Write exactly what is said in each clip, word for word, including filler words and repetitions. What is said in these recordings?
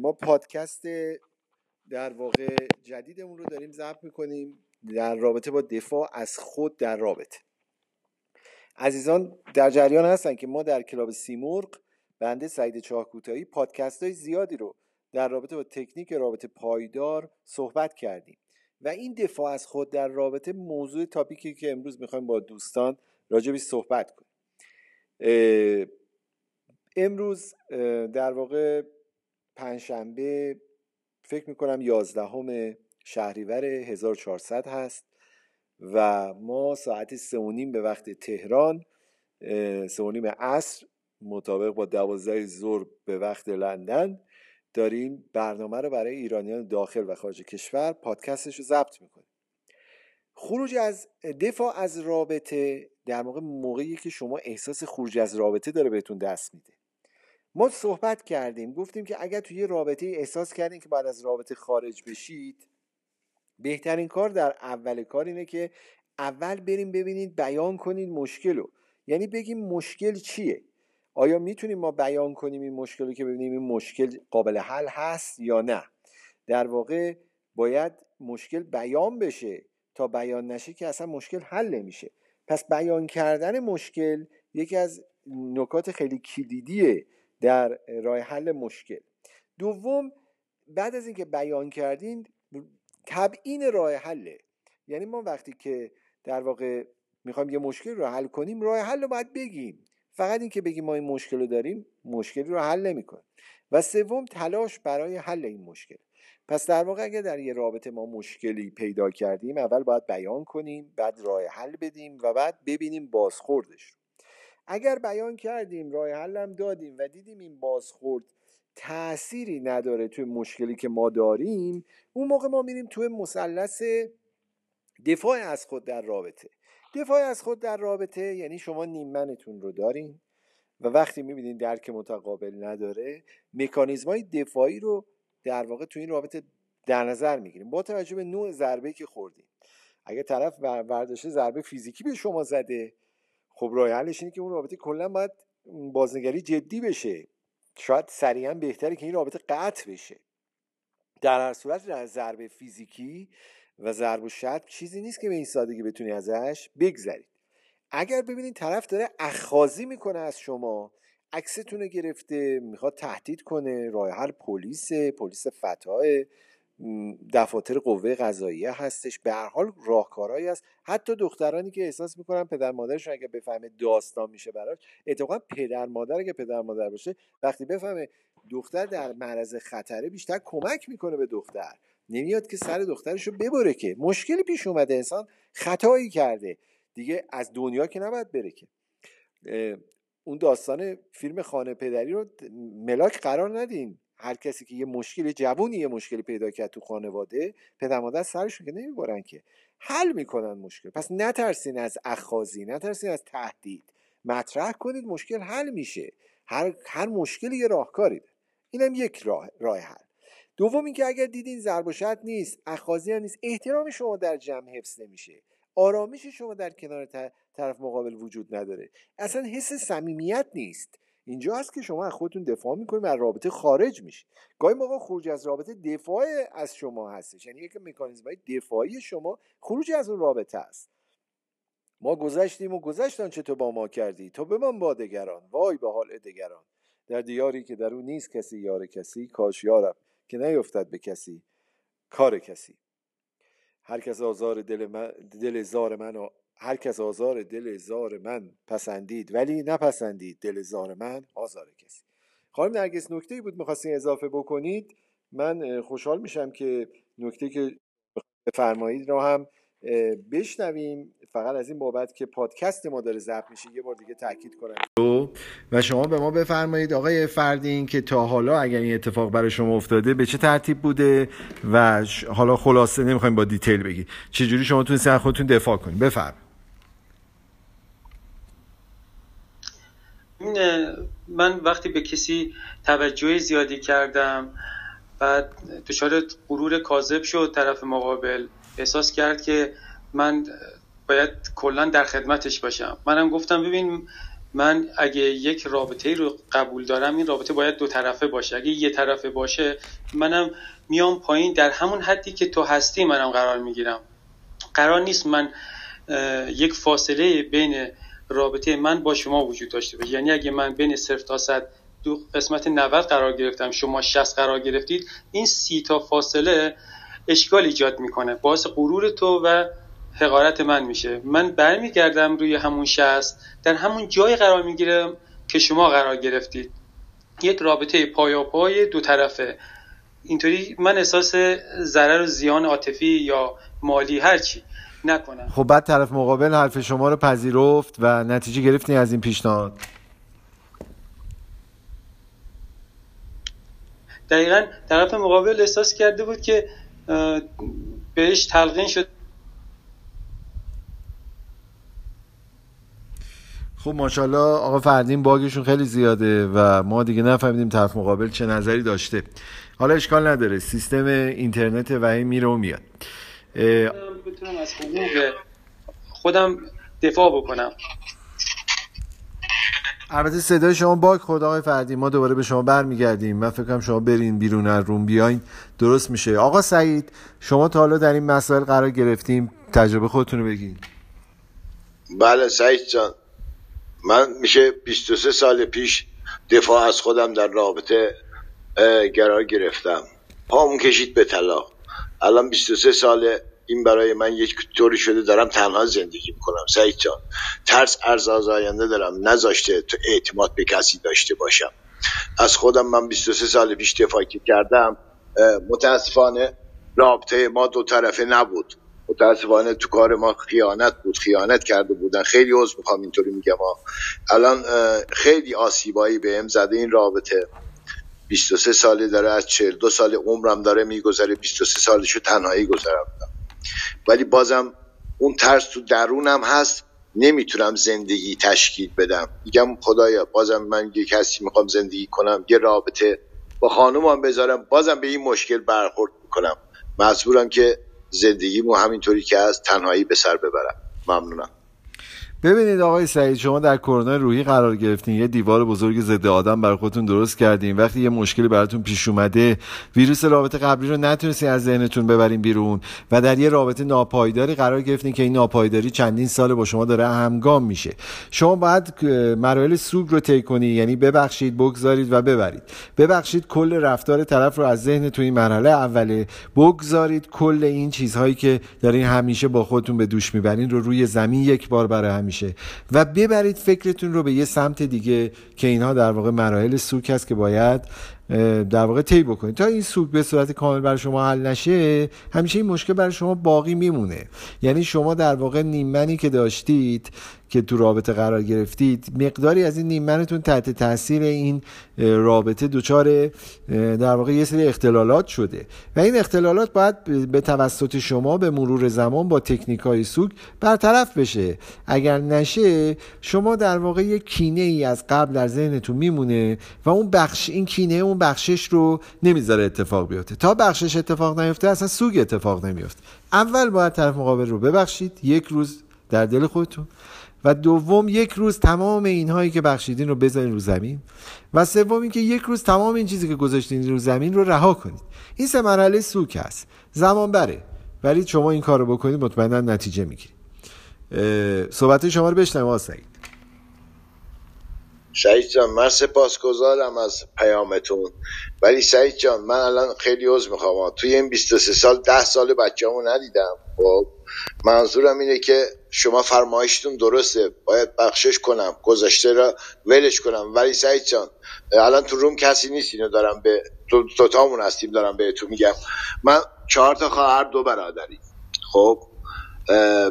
ما پادکست در واقع جدیدمون رو داریم ضبط میکنیم در رابطه با دفاع از خود در رابطه. عزیزان در جریان هستن که ما در کلاب سیمرغ، بنده سعید چاهکوتاهی، پادکست‌های زیادی رو در رابطه با تکنیک رابطه پایدار صحبت کردیم و این دفاع از خود در رابطه موضوع تاپیکی که امروز میخوایم با دوستان راجبش صحبت کنیم. امروز در واقع پنجشنبه فکر میکنم یازدهم شهریور هزار و چهارصد هست و ما ساعت سه و نیم به وقت تهران، سه و نیم عصر مطابق با دوازده ظهر به وقت لندن، داریم برنامه رو برای ایرانیان داخل و خارج کشور پادکستش رو ضبط میکنیم. خروج از دفاع از رابطه در موقع موقعی که شما احساس خروج از رابطه داره بهتون دست میده. ما صحبت کردیم، گفتیم که اگر توی یه رابطه احساس کردین که بعد از رابطه خارج بشید، بهترین کار در اول کار اینه که اول بریم ببینید، بیان کنید مشکل رو، یعنی بگیم مشکل چیه، آیا میتونیم ما بیان کنیم این مشکل رو که ببینیم این مشکل قابل حل هست یا نه. در واقع باید مشکل بیان بشه، تا بیان نشه که اصلا مشکل حل نمیشه. پس بیان کردن مشکل یکی از نکات خیلی کلیدیه در راه حل مشکل. دوم، بعد از اینکه بیان کردین، تبیین راه حله. یعنی ما وقتی که در واقع میخوایم یه مشکل رو حل کنیم، راه حل رو باید بگیم. فقط این که بگیم ما این مشکل رو داریم، مشکلی رو حل نمیکنه. و سوم، تلاش برای حل این مشکل. پس در واقع اگر در یه رابطه ما مشکلی پیدا کردیم، اول باید بیان کنیم، بعد راه حل بدیم و بعد ببینیم بازخوردش رو. اگر بیان کردیم، راه حل هم دادیم و دیدیم این بازخورد تأثیری نداره توی مشکلی که ما داریم، اون موقع ما میریم توی مثلث دفاع از خود در رابطه. دفاع از خود در رابطه یعنی شما نیممنتون رو دارین و وقتی میبینین درک متقابل نداره، مکانیزم‌های دفاعی رو در واقع تو این رابطه در نظر میگیریم با توجه به نوع ضربه که خوردین. اگه طرف برداشته ضربه فیزیکی به شما زده، خب راه حلش اینه که اون رابطه کلا باید بازنگری جدی بشه، شاید سریعا بهتره که این رابطه قطع بشه. در هر صورت ضربه فیزیکی و ضرب و شتم چیزی نیست که به این سادگی بتونی ازش بگذرید. اگر ببینید طرف داره اخاذی میکنه از شما، عکستون رو گرفته، میخواد تهدید کنه، راه حل پلیس، پلیس فتاه، دفاتر قوه قضاییه هستش، به هر حال راهکارهایی هست. حتی دخترانی که احساس میکنن پدر مادرشون اگه بفهمه داستان میشه براش، اتفاقا پدر مادر اگه پدر مادر باشه، وقتی بفهمه دختر در معرض خطره، بیشتر کمک میکنه به دختر، نمیاد که سر دخترشو ببره که مشکلی پیش اومده، انسان خطایی کرده، دیگه از دنیا که نباید بره که. اون داستان فیلم خانه پدری رو ملاک قرار ندین. هر کسی که یه مشکل جوونی یه مشکلی پیدا کرد تو خانواده، پدر مادر سرشون که نمیبرن که، حل میکنن مشکل. پس نترسین از اخاذی، نترسین از تهدید، مطرح کنید، مشکل حل میشه. هر هر مشکلی یه راهکاری داره. اینم یک راه راه حل. دوم اینکه اگر دیدین ضرب و شتم نیست، اخاذی هم نیست، احترام شما در جمع حفظ نمیشه، آرامش شما در کنار طرف مقابل وجود نداره، اصلا حس صمیمیت نیست. اینجا هست که شما از خودتون دفاع میکنید، از رابطه خارج میشید. گاهی موقع خروج از رابطه دفاع از شما هستش، یعنی یک مکانیزم‌های دفاعی شما خروج از اون رابطه است. ما گذشتیم و گذشتن چه تو با ما کردی، تو بمان با دگران، وای به حال دگران، در دیاری که در اون نیست کسی یار کسی، کاش یارم که نیفتد به کسی کار کسی. هر کس آزار دل من دل زار منو هر کس آزار دل زار من پسندید ولی نپسندید دل زار من آزار کسی. خانم نرگس نکته‌ای بود می‌خواستین اضافه بکنید؟ من خوشحال میشم که نکته‌ای که بفرمایید رو هم بشنویم. فقط از این بابت که پادکست ما داره ضبط میشه یه بار دیگه تاکید کنم و شما به ما بفرمایید آقای فردین که تا حالا اگر این اتفاق برای شما افتاده به چه ترتیب بوده و حالا خلاصه نمیخوایم با دیتیل بگید، چه جوری شما تونستین از خودتون دفاع کنید؟ بفرمایید. من وقتی به کسی توجه زیادی کردم و دچار غرور کاذب شد، طرف مقابل احساس کرد که من باید کلا در خدمتش باشم. منم گفتم ببین من اگه یک رابطه رو قبول دارم، این رابطه باید دو طرفه باشه. اگه یه طرفه باشه، منم میام پایین در همون حدی که تو هستی، منم قرار میگیرم. قرار نیست من یک فاصله بین رابطه من با شما وجود داشته باشه. یعنی اگه من بین صفر تا صد دو قسمت نود قرار گرفتم، شما شصت قرار گرفتید، این سی تا فاصله اشکال ایجاد میکنه، باعث غرور تو و حقارت من میشه. من برمیگردم روی همون شصت، در همون جای قرار میگیرم که شما قرار گرفتید. یک رابطه پایاپای دو طرفه. اینطوری من احساس ضرر و زیان عاطفی یا مالی هر چی نکنم. خب بعد طرف مقابل حرف شما رو پذیرفت و نتیجه گرفتین از این پیشنهاد؟ دقیقاً طرف مقابل احساس کرده بود که بهش تلقین شد. خب ماشاءالله آقا فردین باگشون خیلی زیاده و ما دیگه نفهمیدیم طرف مقابل چه نظری داشته. حالا اشکال نداره، سیستم اینترنت و این میره و میاد. بتونم از خودم دفاع بکنم. البته صدای شما باگ خورد آقای فردین، ما دوباره به شما برمیگردیم. من فکر کنم شما برین بیرون از روم بیاین درست میشه. آقا سعید، شما تا حالا در این مسائل قرار گرفتیم، تجربه خودتون رو بگین. بله سعید جان، من میشه بیست و سه سال پیش دفاع از خودم در رابطه قرار گرفتم، پامون کشید به طلاق. الان بیست و سه ساله، این برای من یک طوری شده دارم تنها زندگی میکنم. سعید جان، ترس از آینده دارم، نذاشته تو اعتماد به کسی داشته باشم. از خودم من بیست و سه سال پیش دفاع کردم، متاسفانه رابطه ما دو طرفه نبود، متاسفانه تو کار ما خیانت بود، خیانت کرده بودن. خیلی عذر میخوام اینطوری میگم ها. الان خیلی آسیبایی بهم زده این رابطه. بیست و سه ساله داره، از چهل و دو سال عمرم داره میگذره، بیست و سه سالشو تنهایی گذروندم، ولی بازم اون ترس تو درونم هست، نمیتونم زندگی تشکیل بدم. میگم خدایا بازم من یه کسی میخوام زندگی کنم، یه رابطه با خانومم بذارم، بازم به این مشکل برخورد میکنم. مجبورم که زندگیمو همینطوری که از تنهایی به سر ببرم. ممنونم. ببینید آقای سعید، شما در کرونا روحی قرار گرفتین، یه دیوار بزرگ ضد آدم برای خودتون درست کردین. وقتی یه مشکلی براتون پیش اومده، ویروس رابطه قبلی رو نتونستین از ذهنتون ببرین بیرون و در یه رابطه ناپایداری قرار گرفتین که این ناپایداری چندین سال با شما داره همگام میشه. شما باید مراحل سوگ رو طی کنی، یعنی ببخشید، بگذارید و ببرید. ببخشید کل رفتار طرف رو از ذهنتون، این مرحله اوله. بگذارید کل این چیزهایی که دارین همیشه با خودتون به دوش میبرین رو روی زمین یک بار برای میشه و ببرید فکرتون رو به یه سمت دیگه، که اینها در واقع مراحل سوگ هست که باید در واقع طی بکنید. تا این سوگ به صورت کامل برای شما حل نشه، همیشه این مشکل برای شما باقی میمونه. یعنی شما در واقع نیمنی که داشتید که تو رابطه قرار گرفتید، مقداری از این نیمنتون تحت تاثیر این رابطه دچار در واقع یه سری اختلالات شده و این اختلالات باید به توسط شما به مرور زمان با تکنیک‌های سوگ برطرف بشه. اگر نشه، شما در واقع یه کینه ای از قبل در ذهنتون میمونه و اون بخش، این کینه، اون بخشش رو نمیذاره اتفاق بیفته. تا بخشش اتفاق نیفته، اصلا سوگ اتفاق نمیفته. اول باید طرف مقابل رو ببخشید، یک روز در دل خودتون، و دوم یک روز تمام اینهایی که بخشیدین رو بذارین رو زمین، و سوم اینکه یک روز تمام این چیزی که گذاشتین رو زمین رو رها کنید. این سه مرحله سوگ هست. زمان بره، ولی شما این کارو بکنید مطمئنا نتیجه میگیرید. صحبت شما رو بشنویم آسید. سعید جان، من سپاسگزارم از پیامتون، ولی سعید جان من الان خیلی عذر میخوام. توی این بیست و سه سال ده سال بچه‌مو ندیدم. خب منظورم اینه که شما فرمایشتون درسته، باید بخشش کنم، گذشته را ولش کنم، ولی سعید جان الان تو روم کسی نیست، اینو دارم به دو, دو تامون هستیم، دارم بهتون میگم. من چهار تا خواهر، دو برادری. خب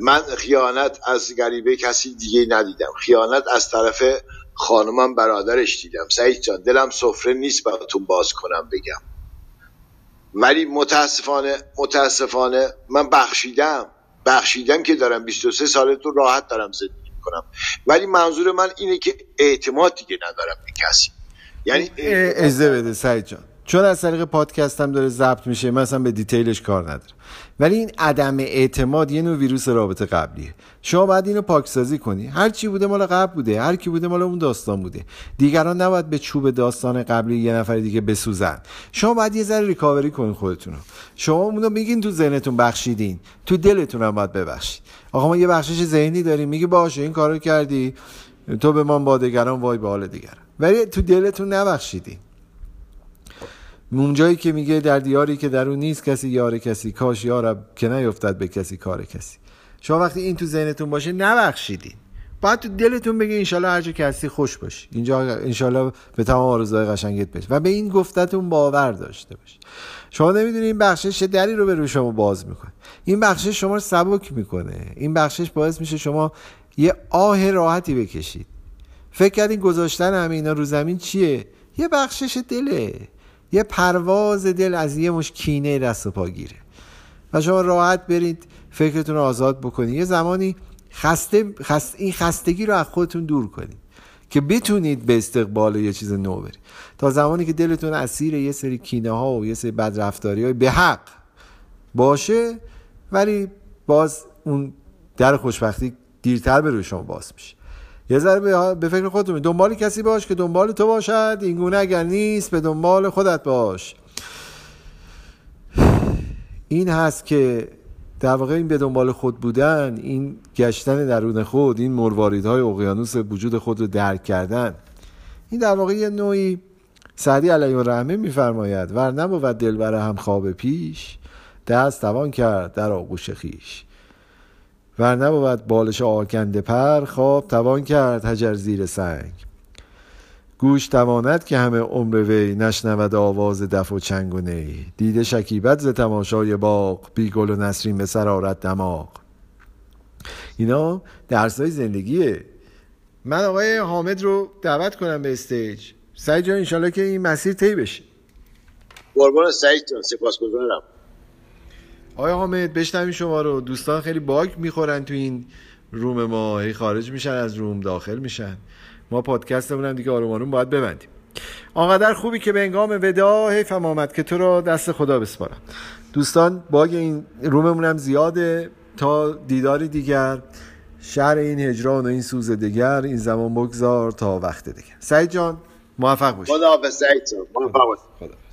من خیانت از غریبه کسی دیگه ندیدم، خیانت از طرف خانمم، برادرش دیدم. سعید جان دلم سفره نیست براتون باز کنم بگم، ولی متاسفانه متاسفانه من بخشیدم بخشیدم که دارم بیست و سه ساله تو راحت دارم زندگی میکنم، ولی منظور من اینه که اعتماد دیگه ندارم به کسی. یعنی اجازه بده سعید جان، چون از طریق پادکست هم داره ضبط میشه، من اصلا به دیتیلش کار ندارم. ولی این عدم اعتماد یه نوع ویروس رابطه قبلیه. شما باید اینو پاکسازی کنی. هر چی بوده مال قبل بوده، هر کی بوده مال اون داستان بوده. دیگران نباید به چوب داستان قبلی یه نفر دیگه بسوزن. شما باید یه ذره ریکاوری کنین خودتونو. شما اونو میگین تو ذهنتون بخشیدین، تو دلتون هم باید ببخشید. آقا ما یه بخشش ذهنی داریم، میگه باشه این کارو کردی، تو به من بادگران وای به حال دیگران. ولی تو دلتون نبخشیدین. اونجایی که میگه در دیاری که در اون نیست کسی یار کسی، کاش یارب که نیفتد به کسی کار کسی. شما وقتی این تو ذهنتون باشه نبخشیدین، باید تو دلتون بگی انشالله هر جا کسی خوش باشی، اینجا انشالله به تمام آرزوهای قشنگت بشه و به این گفتتون باور داشته باشه. شما نمیدونید این بخشش چه دری رو به روی شما باز میکنه. این بخشش شما رو سبک میکنه. این بخشش باعث میشه شما یه آه راحتی بکشید. فکر کردین گذاشتن همینا رو زمین چیه؟ یه بخشش دله، یه پرواز دل از یه مش کینه دست و پاگیره و شما راحت برید فکرتون رو آزاد بکنید. یه زمانی خسته خست... این خستگی رو از خودتون دور کنید که بتونید به استقبال یه چیز نو برید. تا زمانی که دلتون اسیر یه سری کینه ها و یه سری بدرفتاری های به حق باشه، ولی باز اون در خوشبختی دیرتر به روی شما باز میشه. یه ذره به فکر خودتون، دنبال کسی باش که دنبال تو باشد، اینگونه اگر نیست به دنبال خودت باش. این هست که در واقع این به دنبال خود بودن، این گشتن درون خود، این مرواریدهای اقیانوس وجود خود رو درک کردن، این در واقع یه نوعی سعدی علیه الرحمه میفرماید ورنه بود دلبر هم خواب پیش، دست توان کرد در آغوش خویش. ورنه بود بالش آکنده پر، خواب توان کرد حجر زیر سنگ. گوش تواند که همه عمر وی، نشنود آواز دف و چنگ و نی. دیده شکیبت ز تماشای باغ، بی گل و نسرین به سر آرد دماغ. اینا درسای زندگیه. من آقای حامد رو دعوت کنم به استیج. سعید جان انشالله که این مسیر طی بشه. قربان سعید جان سپاسگزارم. آیا حامد بشنویم شما رو. دوستان خیلی باگ میخورن تو این روم ما، هی خارج میشن از روم داخل میشن. ما پادکستمون هم دیگه آروم آروم باید ببندیم. آنقدر خوبی که به هنگام وداع حیفم آمد که تو رو دست خدا بسپارم. دوستان باگ این روممون هم زیاده. تا دیداری دیگر، شهر این هجران و این سوز دیگر، این زمان بگذار تا وقت دیگر. سعید جان موفق باشید. خدا حافظ سعید جان، موفق باشید.